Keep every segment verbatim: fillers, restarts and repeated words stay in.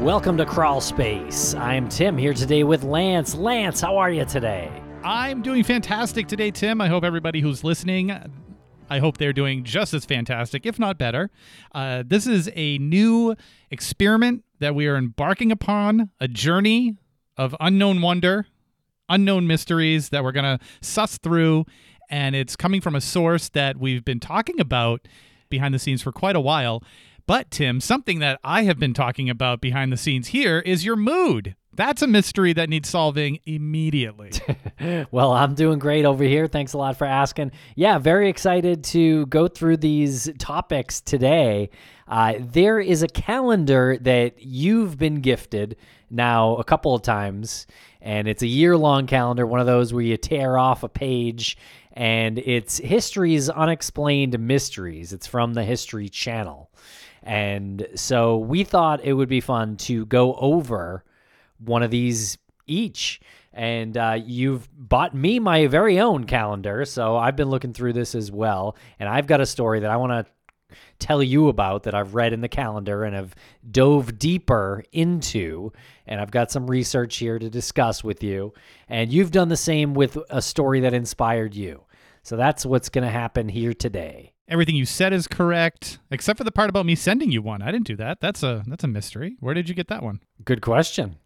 Welcome to Crawl Space. I'm Tim, here today with Lance. Lance, how are you today? I'm doing fantastic today, Tim. I hope everybody who's listening, I hope they're doing just as fantastic, if not better. Uh, this is a new experiment that we are embarking upon, a journey of unknown wonder, unknown mysteries that we're going to suss through, and it's coming from a source that we've been talking about behind the scenes for quite a while. But, Tim, something that I have been talking about behind the scenes here is your mood. That's a mystery that needs solving immediately. Well, I'm doing great over here. Thanks a lot for asking. Yeah, very excited to go through these topics today. Uh, there is a calendar that you've been gifted now a couple of times, and it's a year-long calendar, one of those where you tear off a page, and it's History's Unexplained Mysteries. It's from the History Channel. And so we thought it would be fun to go over one of these each. And uh, you've bought me my very own calendar, so I've been looking through this as well. And I've got a story that I want to tell you about that I've read in the calendar and have dove deeper into. And I've got some research here to discuss with you. And you've done the same with a story that inspired you. So that's what's going to happen here today. Everything you said is correct, except for the part about me sending you one. I didn't do that. That's a that's a mystery. Where did you get that one? Good question.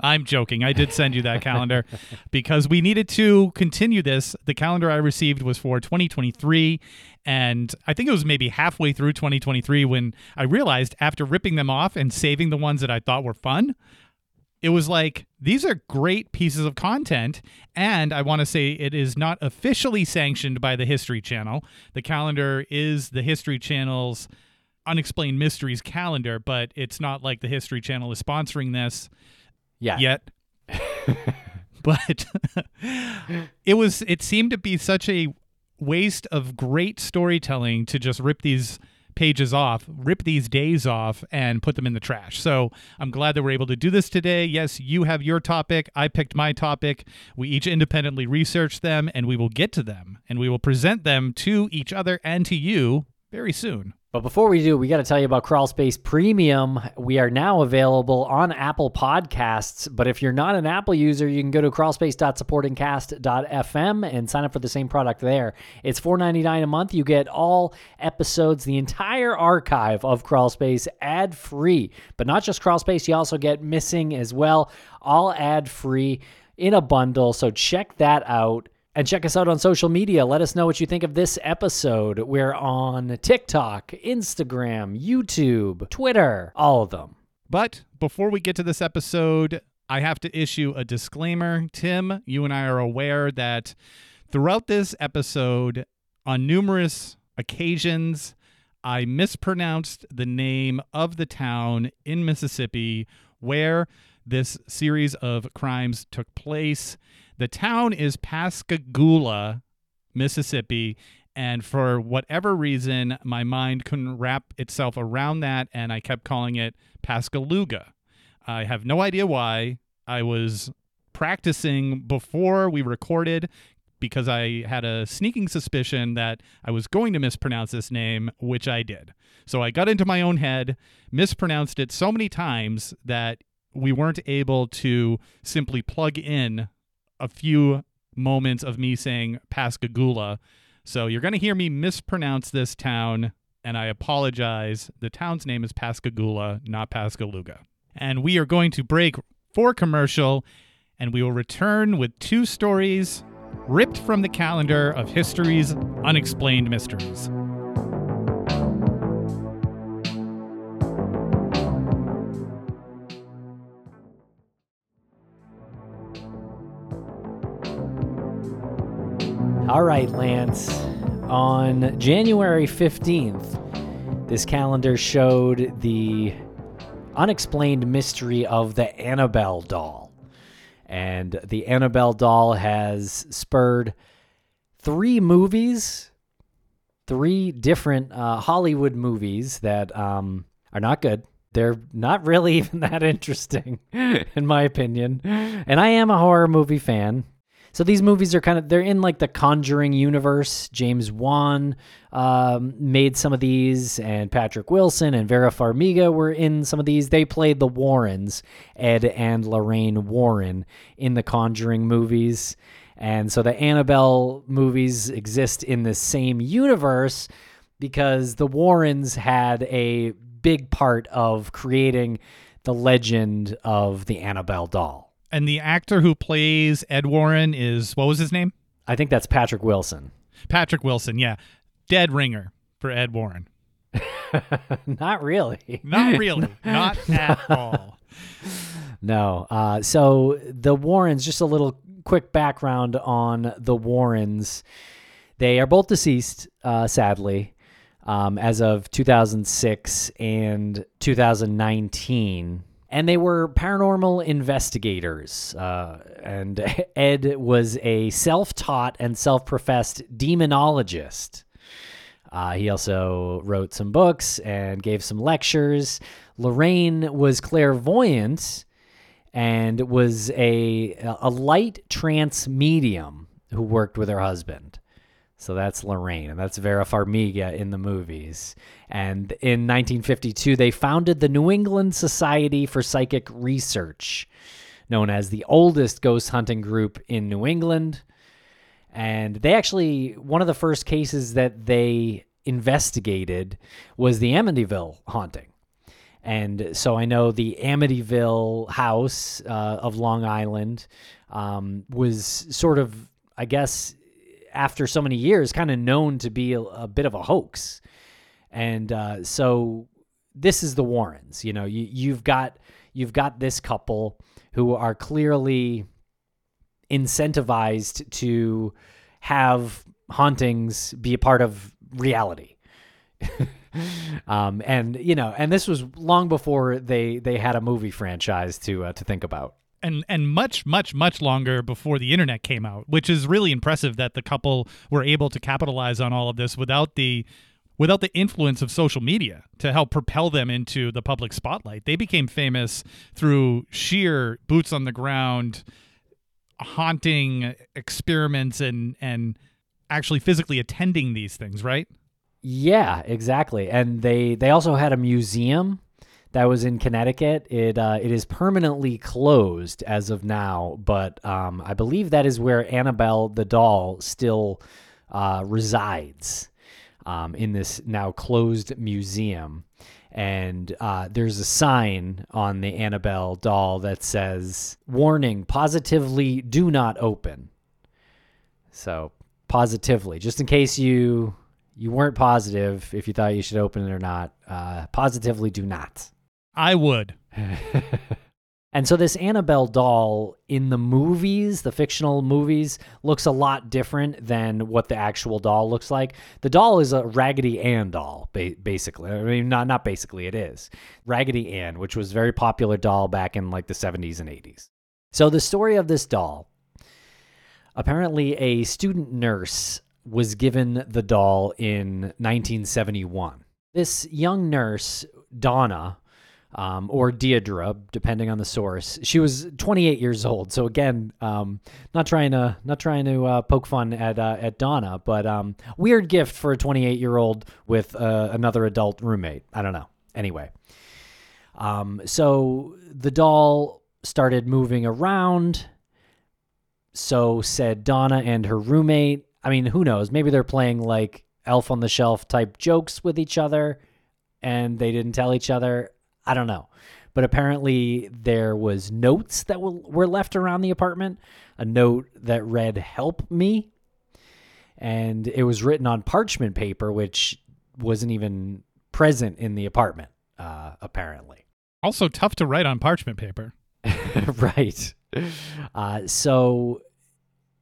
I'm joking. I did send you that calendar because we needed to continue this. The calendar I received was for twenty twenty-three, and I think it was maybe halfway through twenty twenty-three when I realized, after ripping them off and saving the ones that I thought were fun, it was like, these are great pieces of content, and I want to say it is not officially sanctioned by the History Channel. The calendar is the History Channel's Unexplained Mysteries calendar, but it's not like the History Channel is sponsoring this yeah. yet. But it was. It seemed to be such a waste of great storytelling to just rip these pages off, rip these days off, and put them in the trash. So I'm glad that we're able to do this today. Yes, you have your topic. I picked my topic. We each independently researched them, and we will get to them, and we will present them to each other and to you very soon. But before we do, we got to tell you about Crawl Space Premium. We are now available on Apple Podcasts, but if you're not an Apple user, you can go to crawl space dot supporting cast dot f m and sign up for the same product there. It's four dollars and ninety-nine cents a month. You get all episodes, the entire archive of Crawl Space ad-free, but not just Crawl Space. You also get Missing as well, all ad-free in a bundle, so check that out. And check us out on social media. Let us know what you think of this episode. We're on TikTok, Instagram, YouTube, Twitter, all of them. But before we get to this episode, I have to issue a disclaimer. Tim, you and I are aware that throughout this episode, on numerous occasions, I mispronounced the name of the town in Mississippi where this series of crimes took place. The town is Pascagoula, Mississippi, and for whatever reason, my mind couldn't wrap itself around that, and I kept calling it Pascagoula. I have no idea why. I was practicing before we recorded because I had a sneaking suspicion that I was going to mispronounce this name, which I did. So I got into my own head, mispronounced it so many times that we weren't able to simply plug in a few moments of me saying Pascagoula. So you're going to hear me mispronounce this town, and I apologize. The town's name is Pascagoula, not Pascagoula. And we are going to break for commercial, and we will return with two stories ripped from the calendar of History's Unexplained Mysteries. All right, Lance, on January fifteenth, this calendar showed the unexplained mystery of the Annabelle doll. And the Annabelle doll has spurred three movies, three different uh, Hollywood movies that um, are not good. They're not really even that interesting, in my opinion. And I am a horror movie fan. So these movies are kind of, they're in like the Conjuring universe. James Wan um, made some of these, and Patrick Wilson and Vera Farmiga were in some of these. They played the Warrens, Ed and Lorraine Warren, in the Conjuring movies. And so the Annabelle movies exist in the same universe because the Warrens had a big part of creating the legend of the Annabelle doll. And the actor who plays Ed Warren is, what was his name? I think that's Patrick Wilson. Patrick Wilson, yeah. Dead ringer for Ed Warren. Not really. Not really. Not at all. No. Uh, so the Warrens, just a little quick background on the Warrens. They are both deceased, uh, sadly, um, as of two thousand six and two thousand nineteen. And they were paranormal investigators. Uh, and Ed was a self-taught and self-professed demonologist. Uh, he also wrote some books and gave some lectures. Lorraine was clairvoyant and was a a light trance medium who worked with her husband. So that's Lorraine, and that's Vera Farmiga in the movies. And in nineteen fifty-two, they founded the New England Society for Psychic Research, known as the oldest ghost hunting group in New England. And they actually, one of the first cases that they investigated was the Amityville haunting. And so I know the Amityville house uh, of Long Island um, was sort of, I guess, after so many years, kind of known to be a, a bit of a hoax. And uh, so this is the Warrens. You know, you, you've got you've got this couple who are clearly incentivized to have hauntings be a part of reality. Um, and, you know, and this was long before they, they had a movie franchise to uh, to think about. And and much, much, much longer before the internet came out, which is really impressive that the couple were able to capitalize on all of this without the without the influence of social media to help propel them into the public spotlight. They became famous through sheer boots on the ground, haunting experiments and and actually physically attending these things, right? Yeah, exactly. And they, they also had a museum that was in Connecticut. It uh, it is permanently closed as of now, but um, I believe that is where Annabelle the doll still uh, resides, um, in this now closed museum. And uh, there's a sign on the Annabelle doll that says, "Warning, positively do not open." So positively, just in case you... You weren't positive if you thought you should open it or not. Uh, positively do not. I would. And so this Annabelle doll in the movies, the fictional movies, looks a lot different than what the actual doll looks like. The doll is a Raggedy Ann doll, ba- basically. I mean, not not basically, it is. Raggedy Ann, which was a very popular doll back in like the seventies and eighties. So the story of this doll, apparently a student nurse was given the doll in nineteen seventy-one. This young nurse, Donna, um, or Deirdre, depending on the source, she was twenty-eight years old. So again, um, not trying to not trying to uh, poke fun at uh, at Donna, but um, weird gift for a twenty-eight-year-old with uh, another adult roommate. I don't know. Anyway, um, so the doll started moving around. So said Donna and her roommate. I mean, who knows? Maybe they're playing like Elf on the Shelf type jokes with each other and they didn't tell each other. I don't know. But apparently there was notes that were left around the apartment, a note that read, "Help me." And it was written on parchment paper, which wasn't even present in the apartment, uh, apparently. Also tough to write on parchment paper. Right. Uh, so...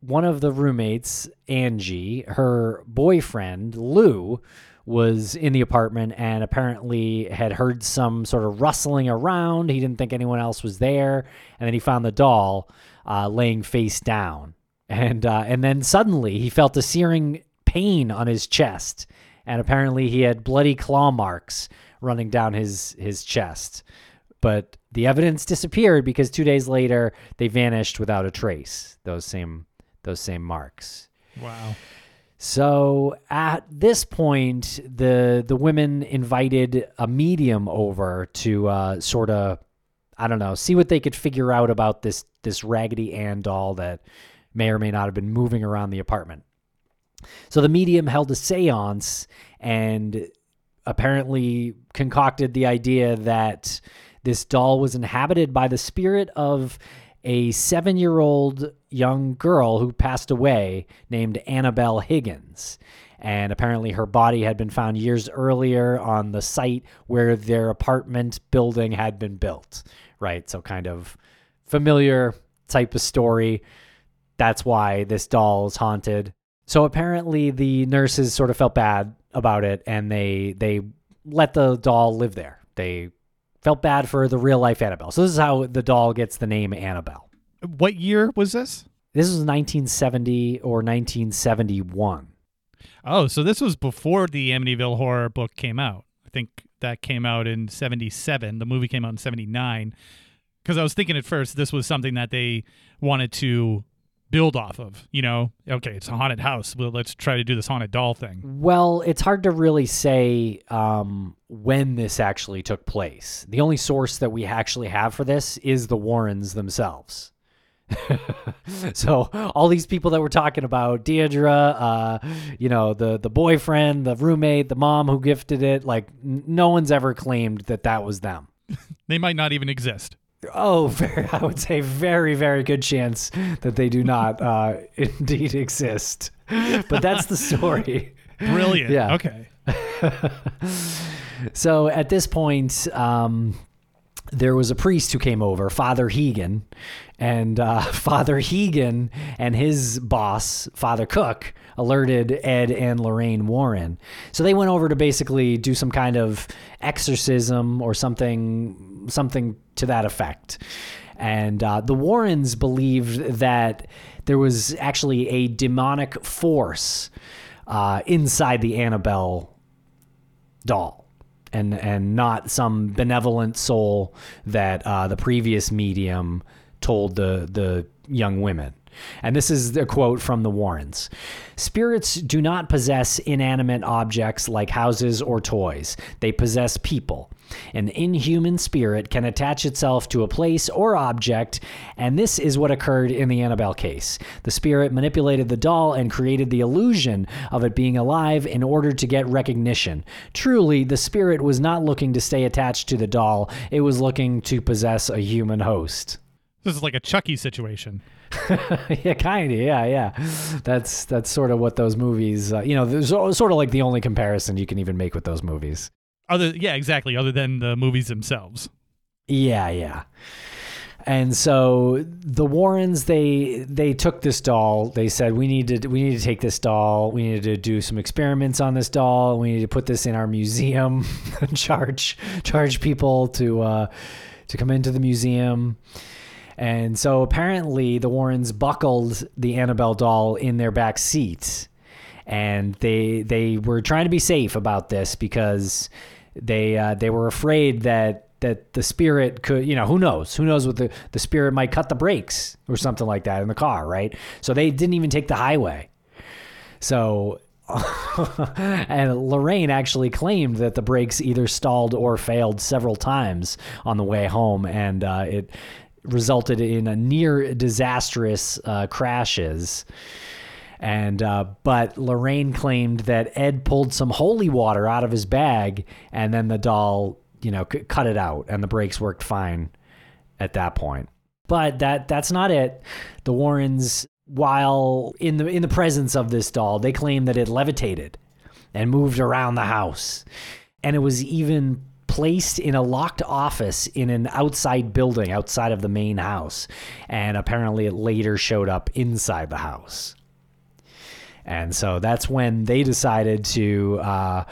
One of the roommates, Angie, her boyfriend, Lou, was in the apartment and apparently had heard some sort of rustling around. He didn't think anyone else was there. And then he found the doll uh, laying face down. And uh, and then suddenly he felt a searing pain on his chest. And apparently he had bloody claw marks running down his, his chest. But the evidence disappeared because two days later they vanished without a trace. Those same... those same marks. Wow. So at this point, the the women invited a medium over to uh, sort of, I don't know, see what they could figure out about this this Raggedy Ann doll that may or may not have been moving around the apartment. So the medium held a seance and apparently concocted the idea that this doll was inhabited by the spirit of a seven-year-old young girl who passed away named Annabelle Higgins. And apparently her body had been found years earlier on the site where their apartment building had been built, right? So kind of familiar type of story. That's why this doll is haunted. So apparently the nurses sort of felt bad about it, and they they let the doll live there. They felt bad for the real-life Annabelle. So this is how the doll gets the name Annabelle. What year was this? This was nineteen seventy or nineteen seventy-one. Oh, so this was before the Amityville horror book came out. I think that came out in seventy-seven. The movie came out in seventy-nine. Because I was thinking at first this was something that they wanted to build off of, you know, okay, it's a haunted house, well, let's try to do this haunted doll thing. Well, it's hard to really say um, when this actually took place. The only source that we actually have for this is the Warrens themselves. So all these people that we're talking about, Deirdre, uh, you know, the, the boyfriend, the roommate, the mom who gifted it, like n- no one's ever claimed that that was them. They might not even exist. Oh, very, I would say very, very good chance that they do not uh, indeed exist. But that's the story. Brilliant. Yeah. Okay. So at this point, um, there was a priest who came over, Father Hegan, and uh, Father Hegan and his boss, Father Cook, alerted Ed and Lorraine Warren. So they went over to basically do some kind of exorcism or something, something to that effect. And uh, the Warrens believed that there was actually a demonic force uh, inside the Annabelle doll, and and not some benevolent soul that uh, the previous medium told the the young women. And this is the quote from the Warrens. "Spirits do not possess inanimate objects like houses or toys. They possess people. An inhuman spirit can attach itself to a place or object, and this is what occurred in the Annabelle case. The spirit manipulated the doll and created the illusion of it being alive in order to get recognition. Truly, the spirit was not looking to stay attached to the doll. It was looking to possess a human host." This is like a Chucky situation. Yeah, kind of. Yeah, yeah. That's that's sort of what those movies, uh, you know, there's sort of like the only comparison you can even make with those movies. Other, yeah, exactly. Other than the movies themselves. Yeah, yeah. And so the Warrens, they they took this doll. They said, we need to we need to take this doll. We need to do some experiments on this doll. We need to put this in our museum. charge charge people to uh, to come into the museum. And so apparently the Warrens buckled the Annabelle doll in their back seat, and they they were trying to be safe about this because they uh, they were afraid that that the spirit could, you know, who knows, who knows what the, the spirit might cut the brakes or something like that in the car, right? So they didn't even take the highway. So and Lorraine actually claimed that the brakes either stalled or failed several times on the way home, and uh, it resulted in a near disastrous uh, crashes. And uh, but Lorraine claimed that Ed pulled some holy water out of his bag, and then the doll, you know, c- cut it out, and the brakes worked fine at that point. But that that's not it. The Warrens, while in the in the presence of this doll, they claimed that it levitated and moved around the house, and it was even placed in a locked office in an outside building outside of the main house. And apparently it later showed up inside the house. And so that's when they decided to uh,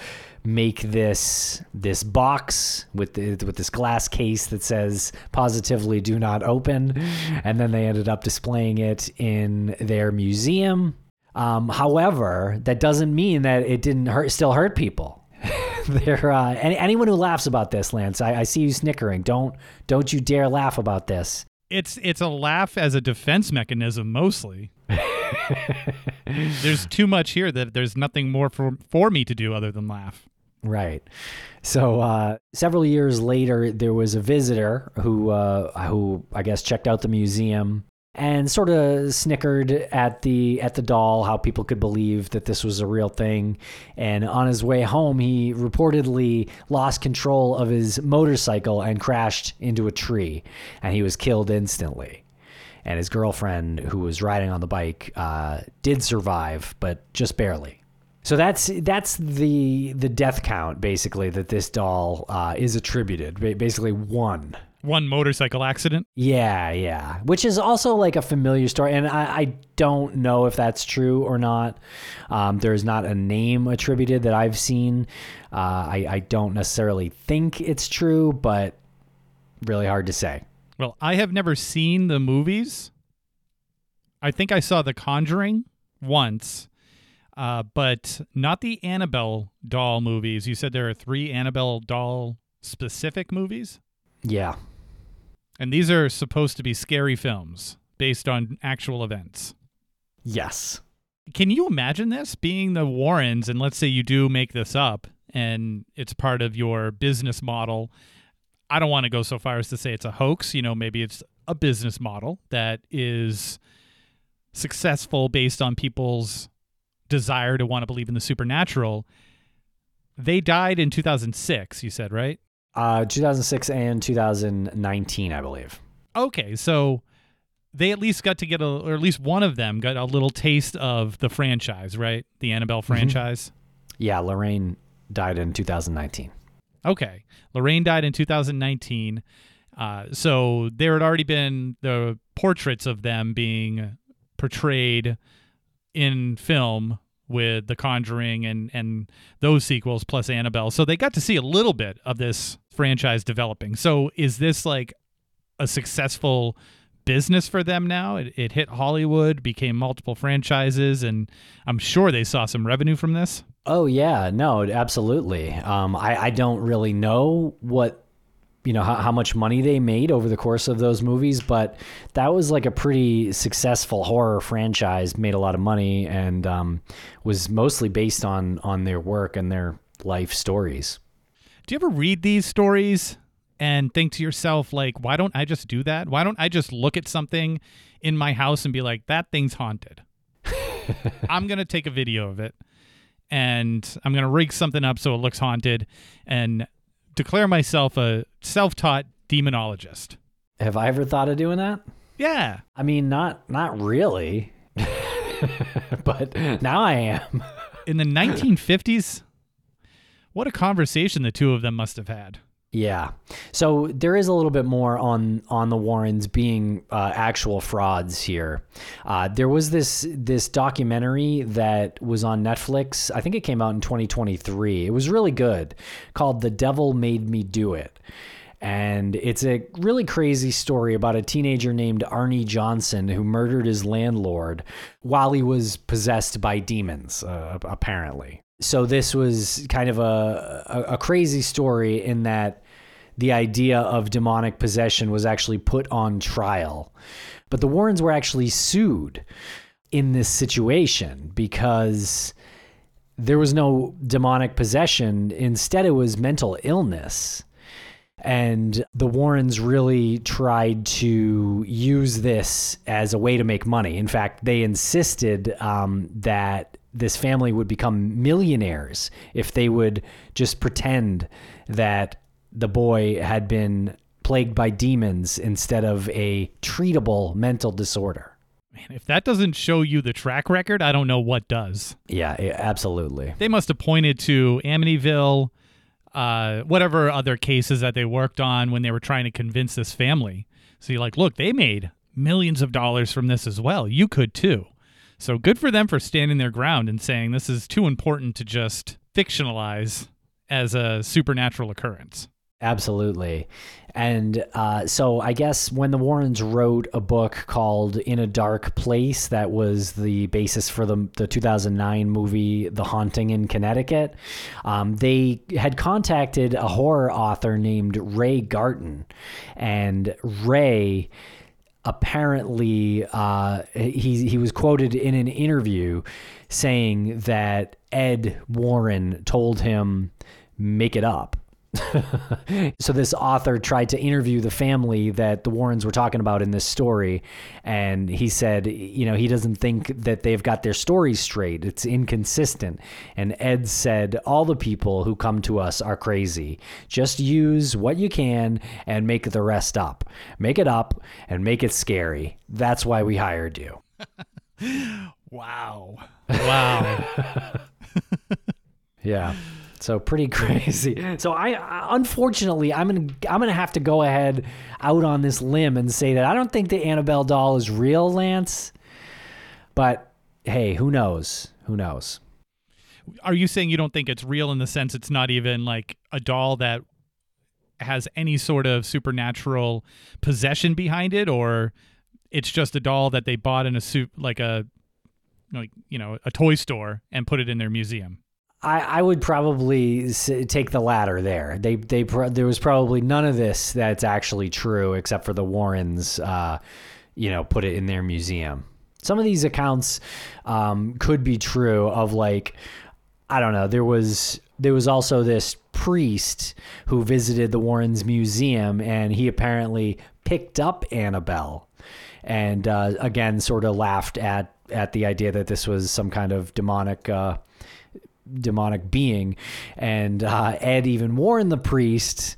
make this this box with the, with this glass case that says positively do not open. And then they ended up displaying it in their museum. Um, however, that doesn't mean that it didn't hurt, still hurt people. There, uh, any, anyone who laughs about this, Lance, I, I see you snickering. Don't, don't you dare laugh about this. It's it's a laugh as a defense mechanism mostly. There's too much here that there's nothing more for, for me to do other than laugh. Right. So uh, several years later, there was a visitor who, uh, who I guess checked out the museum and sort of snickered at the at the doll, how people could believe that this was a real thing. And on his way home, he reportedly lost control of his motorcycle and crashed into a tree, and he was killed instantly. And his girlfriend, who was riding on the bike, uh, did survive, but just barely. So that's that's the the death count, basically, that this doll uh, is attributed, basically one. One motorcycle accident? Yeah, yeah. Which is also like a familiar story. And I, I don't know if that's true or not. Um, there's not a name attributed that I've seen. Uh, I, I don't necessarily think it's true, but really hard to say. Well, I have never seen the movies. I think I saw The Conjuring once, uh, but not the Annabelle doll movies. You said there are three Annabelle doll specific movies? Yeah. And these are supposed to be scary films based on actual events. Yes. Can you imagine this being the Warrens? And let's say you do make this up and it's part of your business model. I don't want to go so far as to say it's a hoax. You know, maybe it's a business model that is successful based on people's desire to want to believe in the supernatural. They died in two thousand six, you said, right? Uh, two thousand six and two thousand nineteen, I believe. Okay, so they at least got to get, a, or at least one of them got a little taste of the franchise, right? The Annabelle franchise? Mm-hmm. Yeah, Lorraine died in two thousand nineteen. Okay, Lorraine died in two thousand nineteen. Uh, so there had already been the portraits of them being portrayed in film with The Conjuring and, and those sequels plus Annabelle. So they got to see a little bit of this franchise developing. So is this like a successful business for them now? It, it hit Hollywood, became multiple franchises, and I'm sure they saw some revenue from this. Oh, yeah. No, absolutely. Um, I, I don't really know what, you know, how, how much money they made over the course of those movies, but that was like a pretty successful horror franchise, made a lot of money, and um, was mostly based on, on their work and their life stories. Do you ever read these stories and think to yourself, like, why don't I just do that? Why don't I just look at something in my house and be like, that thing's haunted. I'm going to take a video of it. And I'm going to rig something up so it looks haunted and declare myself a self-taught demonologist. Have I ever thought of doing that? Yeah. I mean, not not really, but now I am. In the nineteen fifties, what a conversation the two of them must have had. Yeah. So there is a little bit more on, on the Warrens being uh, actual frauds here. Uh, there was this this documentary that was on Netflix. I think it came out in twenty twenty-three. It was really good, called The Devil Made Me Do It. And it's a really crazy story about a teenager named Arnie Johnson who murdered his landlord while he was possessed by demons, uh, apparently. So this was kind of a, a crazy story in that the idea of demonic possession was actually put on trial. But the Warrens were actually sued in this situation because there was no demonic possession. Instead, it was mental illness. And the Warrens really tried to use this as a way to make money. In fact, they insisted um, that this family would become millionaires if they would just pretend that the boy had been plagued by demons instead of a treatable mental disorder. Man, if that doesn't show you the track record, I don't know what does. Yeah, absolutely. They must have pointed to Amityville, uh, whatever other cases that they worked on when they were trying to convince this family. So you're like, look, they made millions of dollars from this as well. You could too. So good for them for standing their ground and saying this is too important to just fictionalize as a supernatural occurrence. Absolutely. And uh, so I guess when the Warrens wrote a book called In a Dark Place, that was the basis for the, the two thousand nine movie The Haunting in Connecticut, um, they had contacted a horror author named Ray Garten. And Ray apparently uh, he he was quoted in an interview saying that Ed Warren told him, make it up. So this author tried to interview the family that the Warrens were talking about in this story, and he said, you know, he doesn't think that they've got their story straight. It's inconsistent. And Ed said, all the people who come to us are crazy. Just use what you can and make the rest up. Make it up and make it scary. That's why we hired you. Wow. Wow. Yeah. So pretty crazy. So I, I unfortunately, I'm gonna I'm gonna have to go ahead out on this limb and say that I don't think the Annabelle doll is real, Lance. But hey, who knows? Who knows? Are you saying you don't think it's real in the sense it's not even like a doll that has any sort of supernatural possession behind it, or it's just a doll that they bought in a soup like a like you know a toy store and put it in their museum? I, I would probably take the latter there. They they there was probably none of this that's actually true, except for the Warrens, uh, you know, put it in their museum. Some of these accounts um, could be true of like, I don't know. There was there was also this priest who visited the Warrens museum, and he apparently picked up Annabelle, and uh, again sort of laughed at at the idea that this was some kind of demonic. Uh, demonic being, and uh, Ed even warned the priest,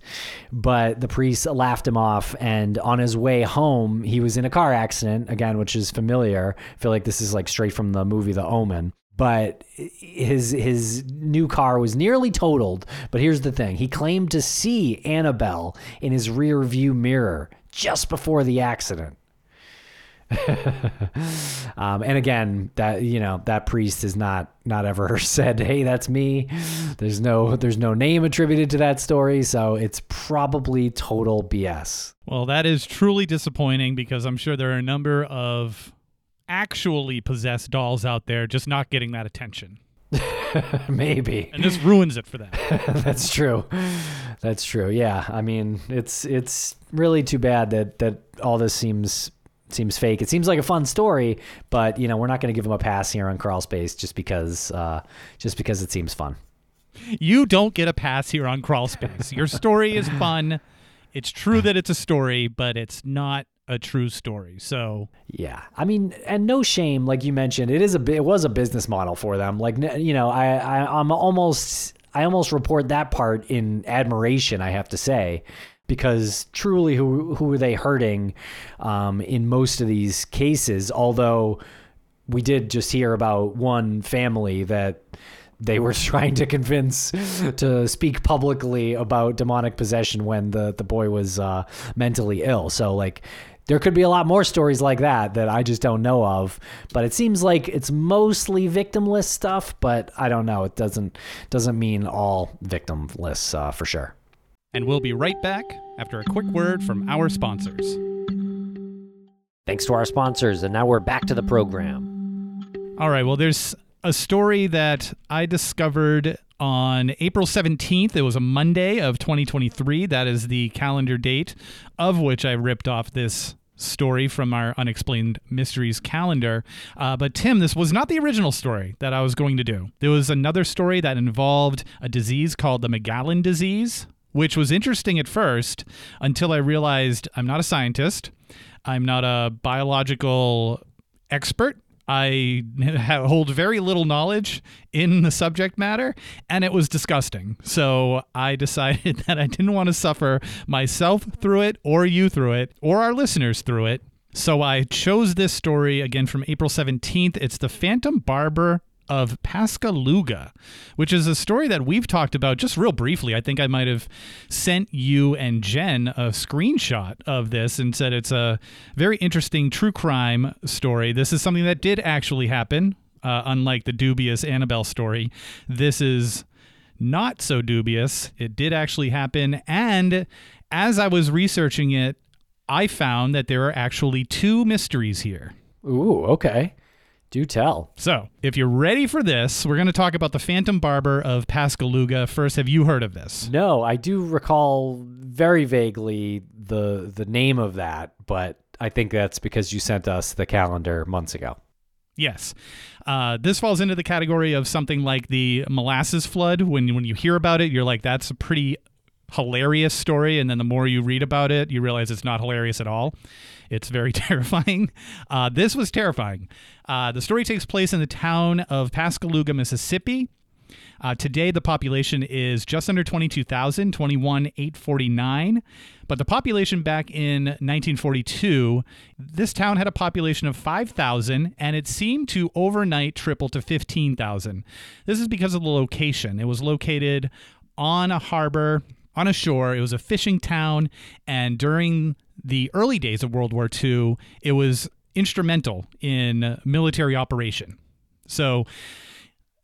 but the priest laughed him off, and on his way home he was in a car accident again, which is familiar. I feel like this is like straight from the movie The Omen, but his his new car was nearly totaled. But here's the thing, he claimed to see Annabelle in his rear view mirror just before the accident. um, and again, that, you know, that priest is not, not ever said, hey, that's me. There's no, there's no name attributed to that story. So it's probably total B S. Well, that is truly disappointing, because I'm sure there are a number of actually possessed dolls out there, just not getting that attention. Maybe. And this ruins it for them. That's true. That's true. Yeah. I mean, it's, it's really too bad that, that all this seems seems fake. It seems like a fun story, but you know, we're not going to give them a pass here on Crawl Space just because uh just because it seems fun. You don't get a pass here on Crawl Space. Your story is fun. It's true that it's a story, but it's not a true story. So yeah, I mean, and no shame, like you mentioned, it is a it was a business model for them. Like, you know, I, I I'm almost I almost report that part in admiration, I have to say. Because truly, who who are they hurting um, in most of these cases? Although we did just hear about one family that they were trying to convince to speak publicly about demonic possession when the, the boy was uh, mentally ill. So like, there could be a lot more stories like that that I just don't know of. But it seems like it's mostly victimless stuff. But I don't know. It doesn't doesn't mean all victimless uh, for sure. And we'll be right back after a quick word from our sponsors. Thanks to our sponsors, and now we're back to the program. All right, well, there's a story that I discovered on April seventeenth. It was a Monday of twenty twenty-three. That is the calendar date of which I ripped off this story from our Unexplained Mysteries calendar. Uh, but Tim, this was not the original story that I was going to do. There was another story that involved a disease called the Magellan disease, which was interesting at first until I realized I'm not a scientist. I'm not a biological expert. I hold very little knowledge in the subject matter, and it was disgusting. So I decided that I didn't want to suffer myself through it, or you through it, or our listeners through it. So I chose this story again from April seventeenth. It's the Phantom Barber of Pascagoula, which is a story that we've talked about just real briefly. I think I might have sent you and Jen a screenshot of this and said it's a very interesting true crime story. This is something that did actually happen, uh, unlike the dubious Annabelle story. This is not so dubious. It did actually happen, and as I was researching it, I found that there are actually two mysteries here. Ooh, okay. Do tell. So, if you're ready for this, we're going to talk about the Phantom Barber of Pascagoula. First, have you heard of this? No, I do recall very vaguely the the name of that, but I think that's because you sent us the calendar months ago. Yes. Uh, this falls into the category of something like the molasses flood. When when you hear about it, you're like, that's a pretty hilarious story. And then the more you read about it, you realize it's not hilarious at all. It's very terrifying. Uh, this was terrifying. Uh, the story takes place in the town of Pascagoula, Mississippi. Uh, today, the population is just under twenty-two thousand, twenty-one thousand eight hundred forty-nine. But the population back in nineteen forty-two, this town had a population of five thousand, and it seemed to overnight triple to fifteen thousand. This is because of the location. It was located on a harbor, on a shore. It was a fishing town, and during the early days of World War Two, it was instrumental in military operation. So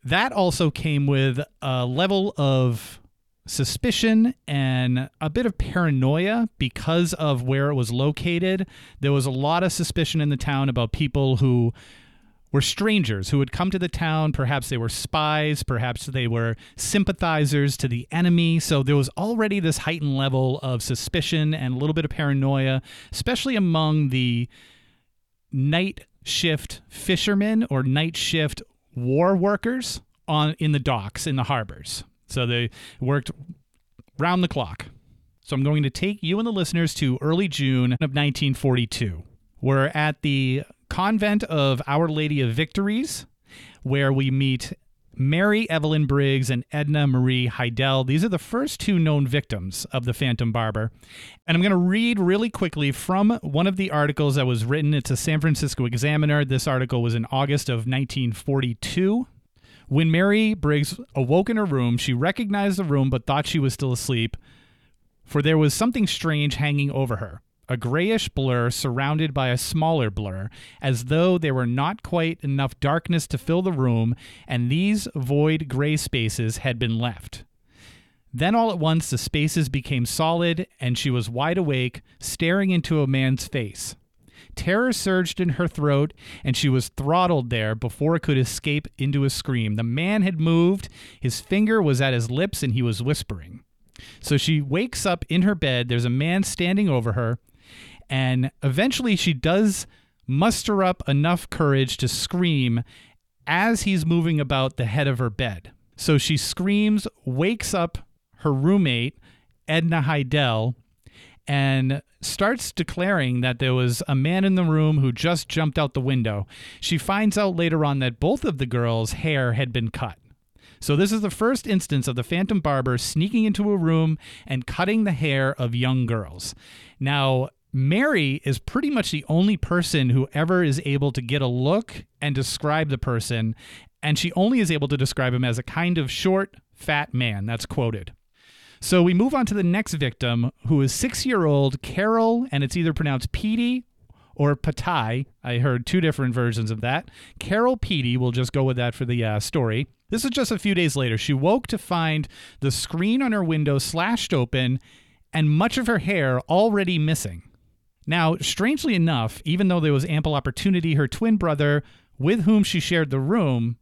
that also came with a level of suspicion and a bit of paranoia because of where it was located. There was a lot of suspicion in the town about people who were strangers who had come to the town. Perhaps they were spies. Perhaps they were sympathizers to the enemy. So there was already this heightened level of suspicion and a little bit of paranoia, especially among the night shift fishermen or night shift war workers on in the docks, in the harbors. So they worked round the clock. So I'm going to take you and the listeners to early June of nineteen forty-two. We're at the convent of Our Lady of Victories, where we meet Mary Evelyn Briggs and Edna Marie Heidel. These are the first two known victims of the Phantom Barber. And I'm going to read really quickly from one of the articles that was written. It's a San Francisco Examiner. This article was in August of nineteen forty-two. When Mary Briggs awoke in her room, she recognized the room but thought she was still asleep, for there was something strange hanging over her. A grayish blur surrounded by a smaller blur, as though there were not quite enough darkness to fill the room, and these void gray spaces had been left. Then all at once the spaces became solid, and she was wide awake, staring into a man's face. Terror surged in her throat, and she was throttled there before it could escape into a scream. The man had moved, his finger was at his lips, and he was whispering. So she wakes up in her bed, there's a man standing over her, and eventually she does muster up enough courage to scream as he's moving about the head of her bed. So she screams, wakes up her roommate, Edna Heidel, and starts declaring that there was a man in the room who just jumped out the window. She finds out later on that both of the girls' hair had been cut. So this is the first instance of the Phantom Barber sneaking into a room and cutting the hair of young girls. Now, Mary is pretty much the only person who ever is able to get a look and describe the person, and she only is able to describe him as a kind of short, fat man. That's quoted. So we move on to the next victim, who is six-year-old Carol, and it's either pronounced Petey or Patai. I heard two different versions of that. Carol Petey, we'll just go with that for the uh, story. This is just a few days later. She woke to find the screen on her window slashed open and much of her hair already missing. Now, strangely enough, even though there was ample opportunity, her twin brother, with whom she shared the room,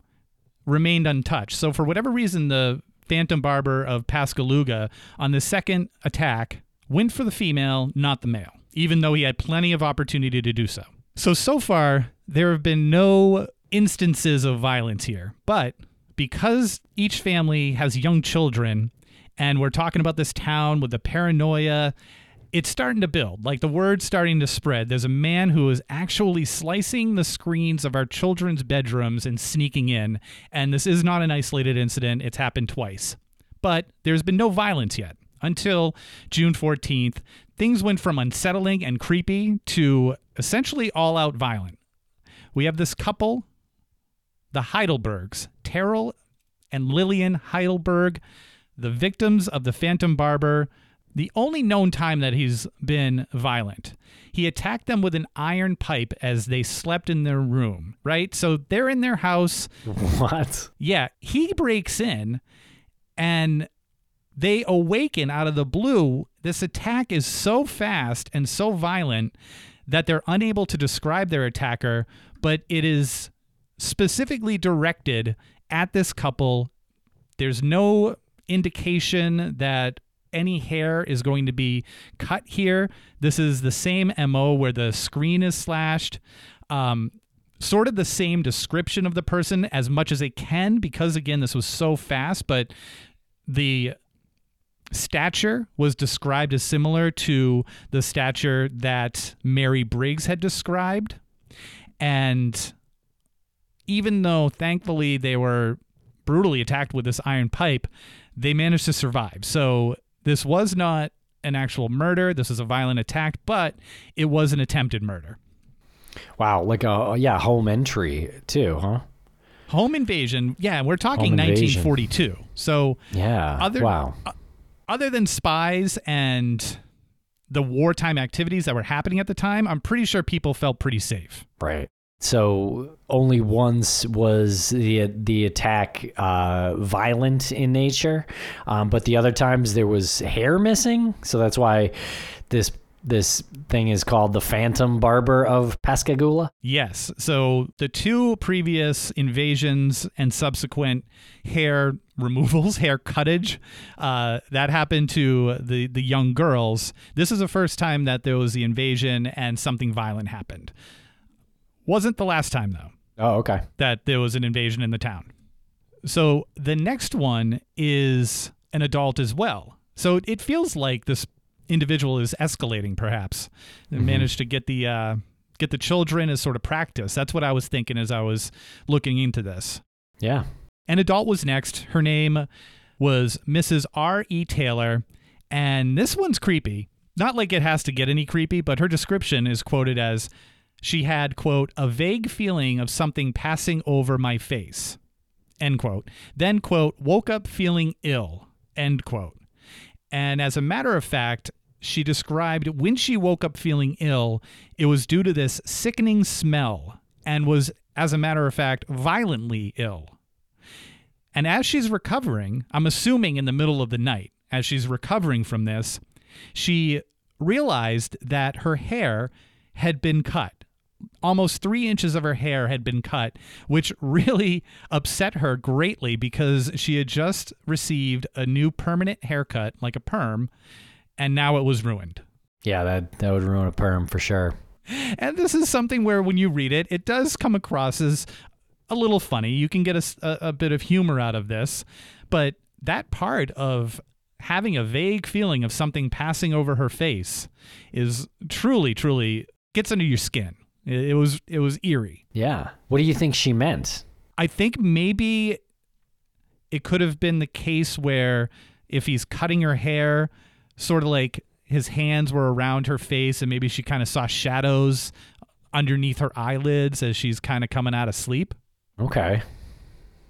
remained untouched. So for whatever reason, the Phantom Barber of Pascagoula, on the second attack, went for the female, not the male, even though he had plenty of opportunity to do so. So, so far, there have been no instances of violence here, but because each family has young children, and we're talking about this town with the paranoia, it's starting to build. Like, the word's starting to spread. There's a man who is actually slicing the screens of our children's bedrooms and sneaking in. And this is not an isolated incident. It's happened twice. But there's been no violence yet. Until June fourteenth, things went from unsettling and creepy to essentially all-out violent. We have this couple, the Heidelbergs, Terrell and Lillian Heidelberg, the victims of the Phantom Barber, the only known time that he's been violent. He attacked them with an iron pipe as they slept in their room, right? So they're in their house. What? Yeah. He breaks in, and they awaken out of the blue. This attack is so fast and so violent that they're unable to describe their attacker, but it is specifically directed at this couple. There's no indication that any hair is going to be cut here. This is the same M O where the screen is slashed. Um, sort of the same description of the person as much as it can, because again, this was so fast, but the stature was described as similar to the stature that Mary Briggs had described. And even though thankfully they were brutally attacked with this iron pipe, they managed to survive. So this was not an actual murder. This was a violent attack, but it was an attempted murder. Wow. Like a, yeah, home entry too, huh? Home invasion. Yeah. We're talking nineteen forty-two. So yeah, other, wow. Uh, other than spies and the wartime activities that were happening at the time, I'm pretty sure people felt pretty safe. Right. So only once was the the attack uh, violent in nature, um, but the other times there was hair missing. So that's why this this thing is called the Phantom Barber of Pascagoula. Yes. So the two previous invasions and subsequent hair removals, hair cuttage, uh, that happened to the the young girls. This is the first time that there was the invasion and something violent happened. Wasn't the last time, though. Oh, okay. That there was an invasion in the town. So the next one is an adult as well. So it feels like this individual is escalating, perhaps. They mm-hmm. managed to get the uh, get the children as sort of practice. That's what I was thinking as I was looking into this. Yeah. An adult was next. Her name was Missus R E Taylor. And this one's creepy. Not like it has to get any creepy, but her description is quoted as, she had, quote, a vague feeling of something passing over my face, end quote. Then, quote, woke up feeling ill, end quote. And as a matter of fact, she described when she woke up feeling ill, it was due to this sickening smell and was, as a matter of fact, violently ill. And as she's recovering, I'm assuming in the middle of the night, as she's recovering from this, she realized that her hair had been cut. Almost three inches of her hair had been cut, which really upset her greatly because she had just received a new permanent haircut, like a perm, and now it was ruined. Yeah, that, that would ruin a perm for sure. And this is something where when you read it, it does come across as a little funny. You can get a, a, a bit of humor out of this, but that part of having a vague feeling of something passing over her face is truly, truly gets under your skin. It was it was eerie. Yeah. What do you think she meant? I think maybe it could have been the case where if he's cutting her hair, sort of like his hands were around her face and maybe she kind of saw shadows underneath her eyelids as she's kind of coming out of sleep. Okay.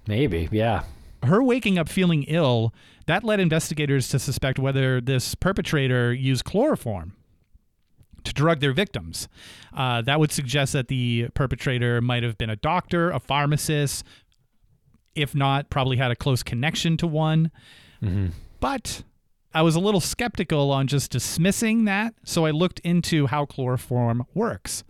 Maybe, yeah. Her waking up feeling ill, that led investigators to suspect whether this perpetrator used chloroform to drug their victims. Uh, that would suggest that the perpetrator might have been a doctor, a pharmacist, if not, probably had a close connection to one. Mm-hmm. But I was a little skeptical on just dismissing that, so I looked into how chloroform works.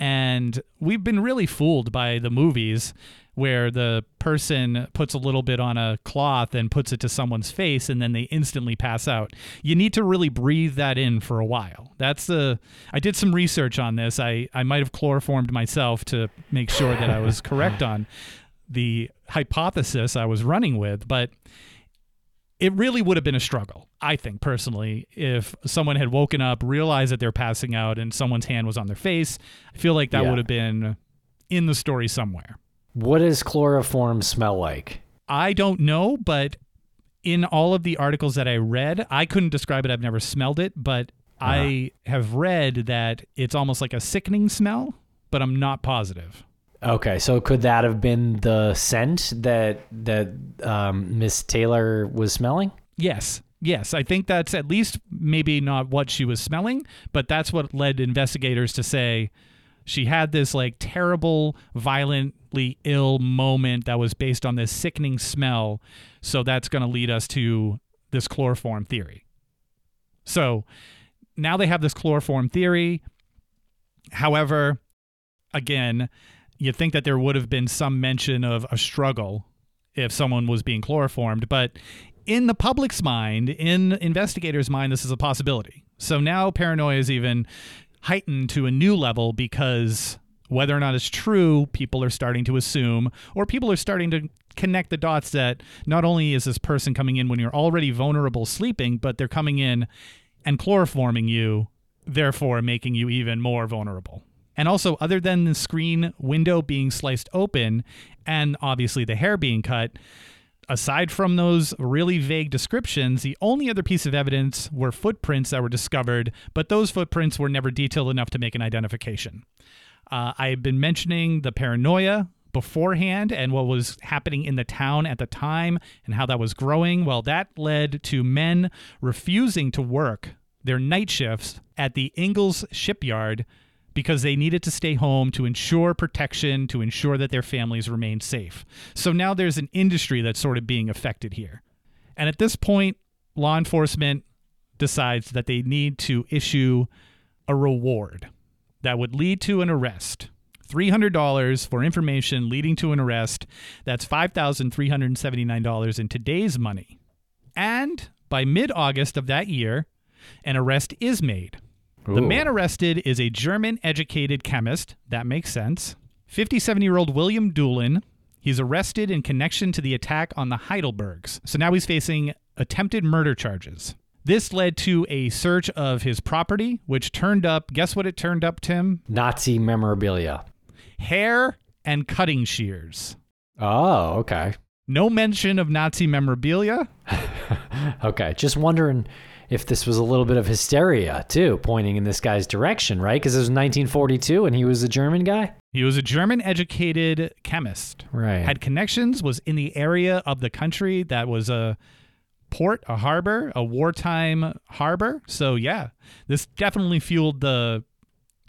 And we've been really fooled by the movies where the person puts a little bit on a cloth and puts it to someone's face and then they instantly pass out. You need to really breathe that in for a while. That's the, I did some research on this. I, I might have chloroformed myself to make sure that I was correct on the hypothesis I was running with, but it really would have been a struggle, I think, personally, if someone had woken up, realized that they're passing out and someone's hand was on their face. I feel like that yeah. would have been in the story somewhere. What does chloroform smell like? I don't know, but in all of the articles that I read, I couldn't describe it. I've never smelled it, but uh. I have read that it's almost like a sickening smell, but I'm not positive. Okay, so could that have been the scent that that um, Miss Taylor was smelling? Yes, yes. I think that's at least maybe not what she was smelling, but that's what led investigators to say she had this like terrible, violently ill moment that was based on this sickening smell. So that's going to lead us to this chloroform theory. So now they have this chloroform theory. However, again, you'd think that there would have been some mention of a struggle if someone was being chloroformed, but in the public's mind, in investigators' mind, this is a possibility. So now paranoia is even heightened to a new level because whether or not it's true, people are starting to assume, or people are starting to connect the dots that not only is this person coming in when you're already vulnerable sleeping, but they're coming in and chloroforming you, therefore making you even more vulnerable. And also, other than the screen window being sliced open and obviously the hair being cut, aside from those really vague descriptions, the only other piece of evidence were footprints that were discovered, but those footprints were never detailed enough to make an identification. Uh, I've been mentioning the paranoia beforehand and what was happening in the town at the time and how that was growing. Well, that led to men refusing to work their night shifts at the Ingalls shipyard because they needed to stay home to ensure protection, to ensure that their families remained safe. So now there's an industry that's sort of being affected here. And at this point, law enforcement decides that they need to issue a reward that would lead to an arrest. three hundred dollars for information leading to an arrest. That's five thousand three hundred seventy-nine dollars in today's money. And by mid-August of that year, an arrest is made. Ooh. The man arrested is a German-educated chemist. That makes sense. fifty-seven-year-old William Doolin. He's arrested in connection to the attack on the Heidelbergs. So now he's facing attempted murder charges. This led to a search of his property, which turned up, guess what it turned up, Tim? Nazi memorabilia. Hair and cutting shears. Oh, okay. No mention of Nazi memorabilia. Okay, just wondering if this was a little bit of hysteria, too, pointing in this guy's direction, right? Because it was nineteen forty-two and he was a German guy? He was a German-educated chemist. Right. Had connections, was in the area of the country that was a port, a harbor, a wartime harbor. So yeah, this definitely fueled the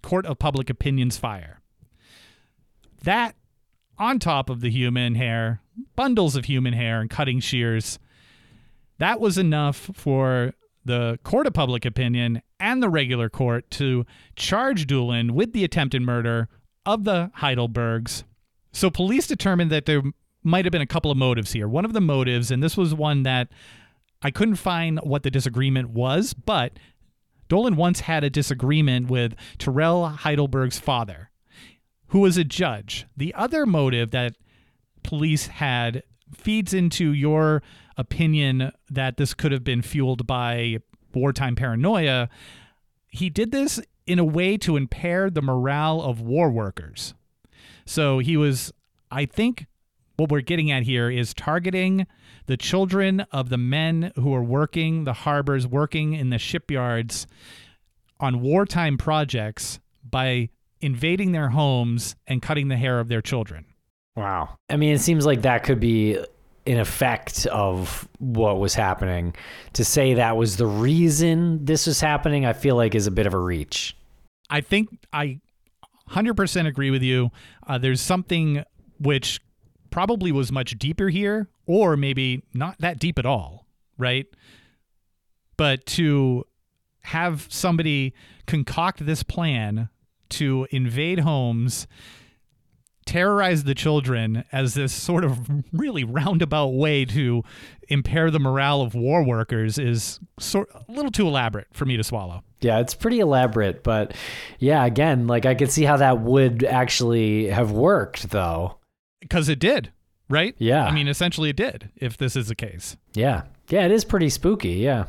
court of public opinion's fire. That, on top of the human hair, bundles of human hair and cutting shears, that was enough for the court of public opinion and the regular court to charge Doolin with the attempted murder of the Heidelbergs. So police determined that there might have been a couple of motives here. One of the motives, and this was one that I couldn't find what the disagreement was, but Dolan once had a disagreement with Terrell Heidelberg's father, who was a judge. The other motive that police had feeds into your opinion that this could have been fueled by wartime paranoia. He did this in a way to impair the morale of war workers. So he was, I think, what we're getting at here is targeting the children of the men who are working the harbors, working in the shipyards on wartime projects by invading their homes and cutting the hair of their children. Wow. I mean, it seems like that could be an effect of what was happening. To say that was the reason this was happening, I feel like is a bit of a reach. I think I one hundred percent agree with you. Uh, there's something which probably was much deeper here, or maybe not that deep at all, right? But to have somebody concoct this plan to invade homes, terrorize the children as this sort of really roundabout way to impair the morale of war workers is sort a little too elaborate for me to swallow. Yeah, it's pretty elaborate, but yeah, again, like I could see how that would actually have worked, though. Because it did, right? Yeah. I mean, essentially it did, if this is the case. Yeah. Yeah, it is pretty spooky, yeah.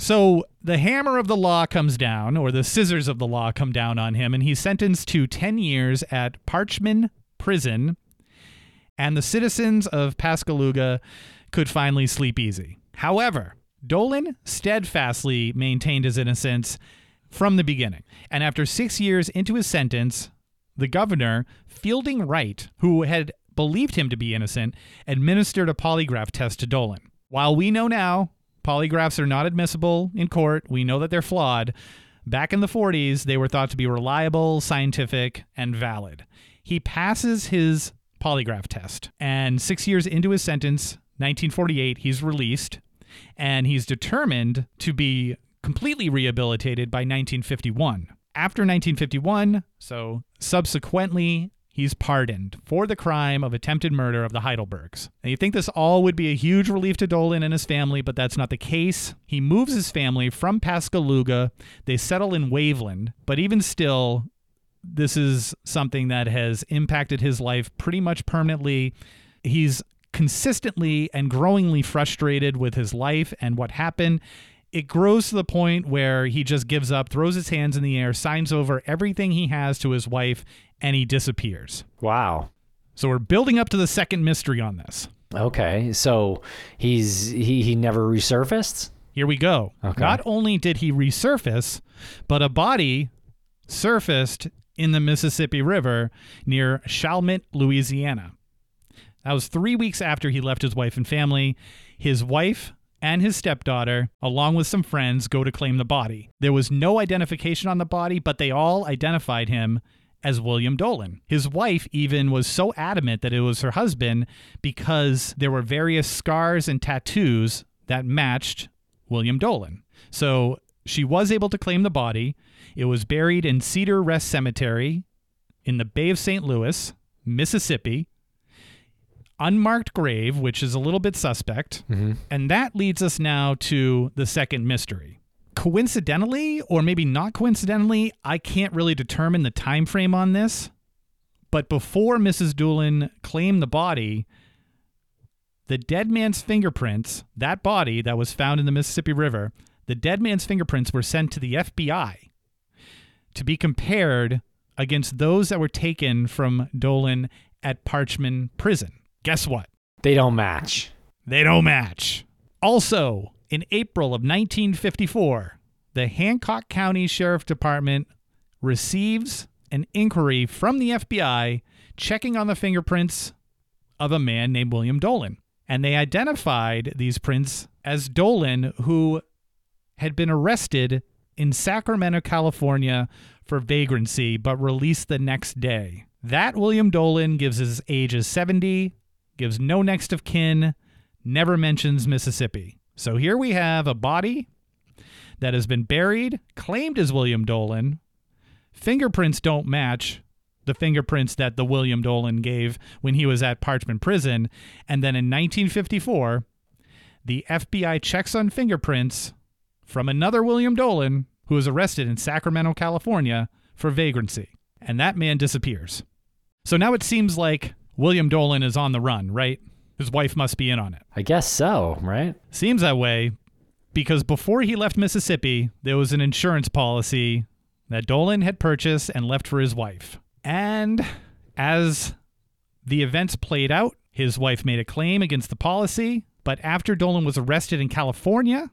So the hammer of the law comes down, or the scissors of the law come down on him, and he's sentenced to ten years at Parchman Prison, and the citizens of Pascagoula could finally sleep easy. However, Dolan steadfastly maintained his innocence from the beginning, and after six years into his sentence, the governor, Fielding Wright, who had believed him to be innocent, administered a polygraph test to Dolan. While we know now polygraphs are not admissible in court, we know that they're flawed. Back in the forties, they were thought to be reliable, scientific, and valid. He passes his polygraph test, and six years into his sentence, nineteen forty-eight, he's released, and he's determined to be completely rehabilitated by nineteen fifty-one. After nineteen fifty-one, so subsequently, he's pardoned for the crime of attempted murder of the Heidelbergs. Now, you'd think this all would be a huge relief to Doolin and his family, but that's not the case. He moves his family from Pascagoula. They settle in Waveland, but even still, this is something that has impacted his life pretty much permanently. He's consistently and growingly frustrated with his life and what happened. It grows to the point where he just gives up, throws his hands in the air, signs over everything he has to his wife, and he disappears. Wow. So we're building up to the second mystery on this. Okay. So he's he, he never resurfaced? Here we go. Okay. Not only did he resurface, but a body surfaced in the Mississippi River near Chalmette, Louisiana. That was three weeks after he left his wife and family. His wife and his stepdaughter, along with some friends, go to claim the body. There was no identification on the body, but they all identified him as William Doolin. His wife even was so adamant that it was her husband because there were various scars and tattoos that matched William Doolin. So she was able to claim the body. It was buried in Cedar Rest Cemetery in the Bay of Saint Louis, Mississippi. Unmarked grave, which is a little bit suspect. Mm-hmm. And that leads us now to the second mystery. Coincidentally, or maybe not coincidentally, I can't really determine the time frame on this, but before Missus Doolin claimed the body, the dead man's fingerprints, that body that was found in the Mississippi River, the dead man's fingerprints were sent to the F B I to be compared against those that were taken from Doolin at Parchman Prison. Guess what? They don't match. They don't match. Also, in April of nineteen fifty-four, the Hancock County Sheriff Department receives an inquiry from the F B I checking on the fingerprints of a man named William Doolin. And they identified these prints as Doolin, who had been arrested in Sacramento, California for vagrancy, but released the next day. That William Doolin gives his age as seventy, gives no next of kin, never mentions Mississippi. So here we have a body that has been buried, claimed as William Doolin. Fingerprints don't match the fingerprints that the William Doolin gave when he was at Parchman Prison. And then in nineteen fifty-four, the F B I checks on fingerprints from another William Doolin who was arrested in Sacramento, California for vagrancy. And that man disappears. So now it seems like William Doolin is on the run, right? His wife must be in on it. I guess so, right? Seems that way, because before he left Mississippi, there was an insurance policy that Doolin had purchased and left for his wife. And as the events played out, his wife made a claim against the policy. But after Doolin was arrested in California,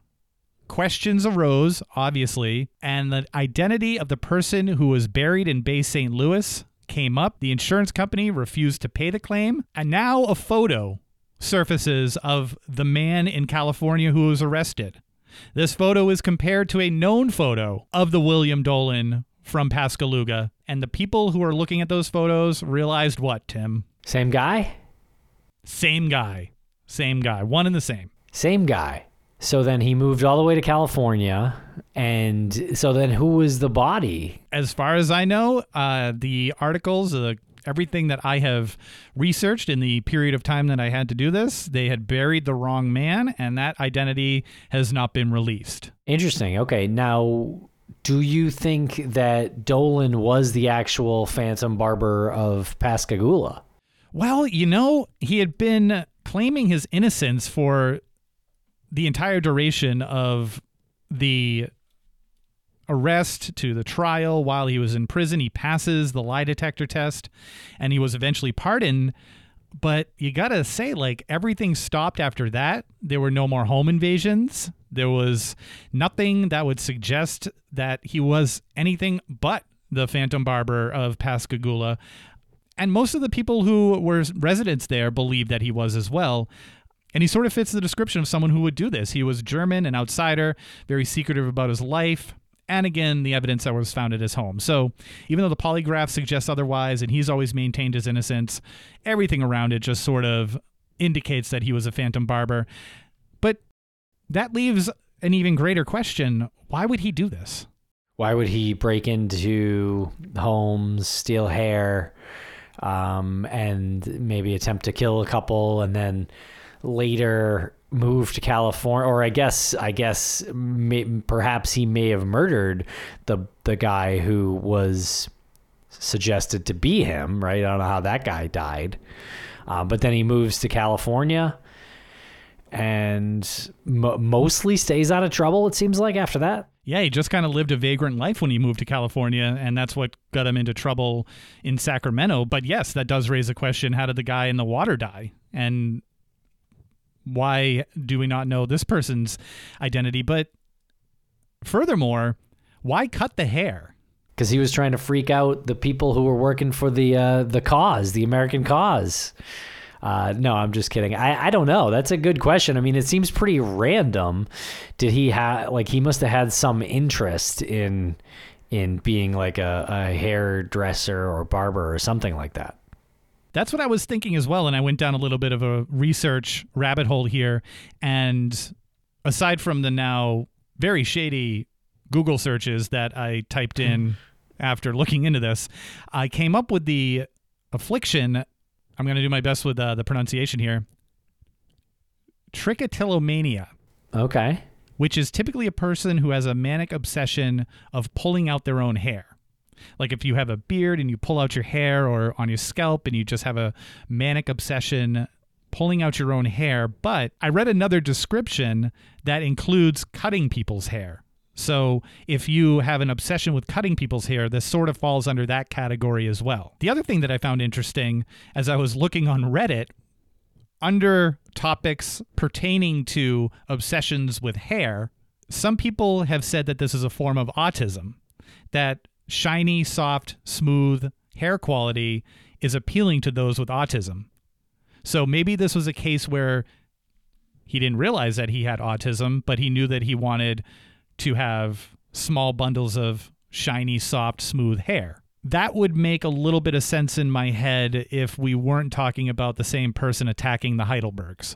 questions arose, obviously, and the identity of the person who was buried in Bay Saint Louis came up. The insurance company refused to pay the claim, and now a photo surfaces of the man in California who was arrested. This photo is compared to a known photo of the William Doolin from Pascagoula, and the people who are looking at those photos realized what, Tim? Same guy? Same guy. Same guy. One and the same. Same guy. So then he moved all the way to California, and so then who was the body? As far as I know, uh, the articles, uh, everything that I have researched in the period of time that I had to do this, they had buried the wrong man, and that identity has not been released. Interesting. Okay. Now, do you think that Doolin was the actual Phantom Barber of Pascagoula? Well, you know, he had been claiming his innocence for the entire duration of the arrest to the trial. While he was in prison, he passes the lie detector test, and he was eventually pardoned. But you got to say, like, everything stopped after that. There were no more home invasions. There was nothing that would suggest that he was anything but the Phantom Barber of Pascagoula. And most of the people who were residents there believed that he was as well. And he sort of fits the description of someone who would do this. He was German, an outsider, very secretive about his life, and again, the evidence that was found at his home. So even though the polygraph suggests otherwise, and he's always maintained his innocence, everything around it just sort of indicates that he was a Phantom Barber. But that leaves an even greater question. Why would he do this? Why would he break into homes, steal hair, um, and maybe attempt to kill a couple, and then later move to California. Or I guess, I guess may, perhaps he may have murdered the the guy who was suggested to be him, right? I don't know how that guy died. Uh, but then he moves to California and mo- mostly stays out of trouble, it seems like, after that. Yeah, he just kind of lived a vagrant life when he moved to California, and that's what got him into trouble in Sacramento. But yes, that does raise the question, how did the guy in the water die? And why do we not know this person's identity? But furthermore, why cut the hair? Because he was trying to freak out the people who were working for the uh, the cause, the American cause. Uh, no, I'm just kidding. I, I don't know. That's a good question. I mean, it seems pretty random. Did he have, like, he must have had some interest in in being like a, a hairdresser or barber or something like that. That's what I was thinking as well. And I went down a little bit of a research rabbit hole here. And aside from the now very shady Google searches that I typed in after looking into this, I came up with the affliction. I'm going to do my best with uh, the pronunciation here. Trichotillomania. Okay. Which is typically a person who has a manic obsession of pulling out their own hair. Like if you have a beard and you pull out your hair, or on your scalp, and you just have a manic obsession pulling out your own hair. But I read another description that includes cutting people's hair. So if you have an obsession with cutting people's hair, this sort of falls under that category as well. The other thing that I found interesting as I was looking on Reddit, under topics pertaining to obsessions with hair, some people have said that this is a form of autism, that shiny, soft, smooth hair quality is appealing to those with autism. So maybe this was a case where he didn't realize that he had autism, but he knew that he wanted to have small bundles of shiny, soft, smooth hair. That would make a little bit of sense in my head if we weren't talking about the same person attacking the Heidelbergs.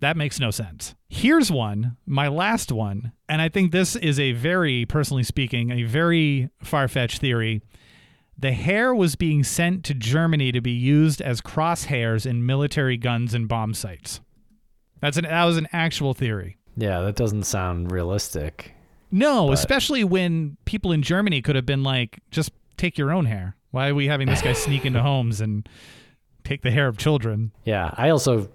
That makes no sense. Here's one, my last one, and I think this is a very, personally speaking, a very far-fetched theory. The hair was being sent to Germany to be used as crosshairs in military guns and bomb sites. That's an, that was an actual theory. Yeah, that doesn't sound realistic. No, but especially when people in Germany could have been like, just take your own hair. Why are we having this guy sneak into homes and take the hair of children? Yeah, I also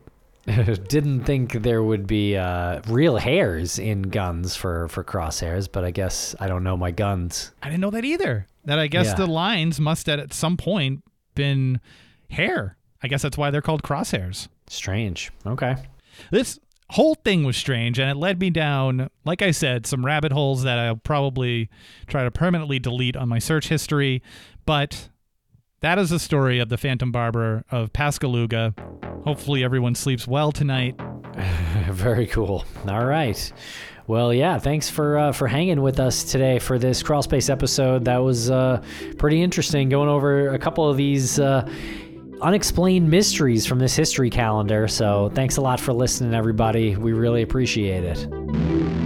didn't think there would be uh, real hairs in guns for, for crosshairs, but I guess I don't know my guns. I didn't know that either. That I guess yeah. The lines must have at some point been hair. I guess that's why they're called crosshairs. Strange. Okay. This whole thing was strange, and it led me down, like I said, some rabbit holes that I'll probably try to permanently delete on my search history. But that is the story of the Phantom Barber of Pascagoula. Hopefully everyone sleeps well tonight. Very cool. All right. Well, yeah, thanks for uh, for hanging with us today for this Crawl Space episode. That was uh, pretty interesting, going over a couple of these uh, unexplained mysteries from this history calendar. So thanks a lot for listening, everybody. We really appreciate it.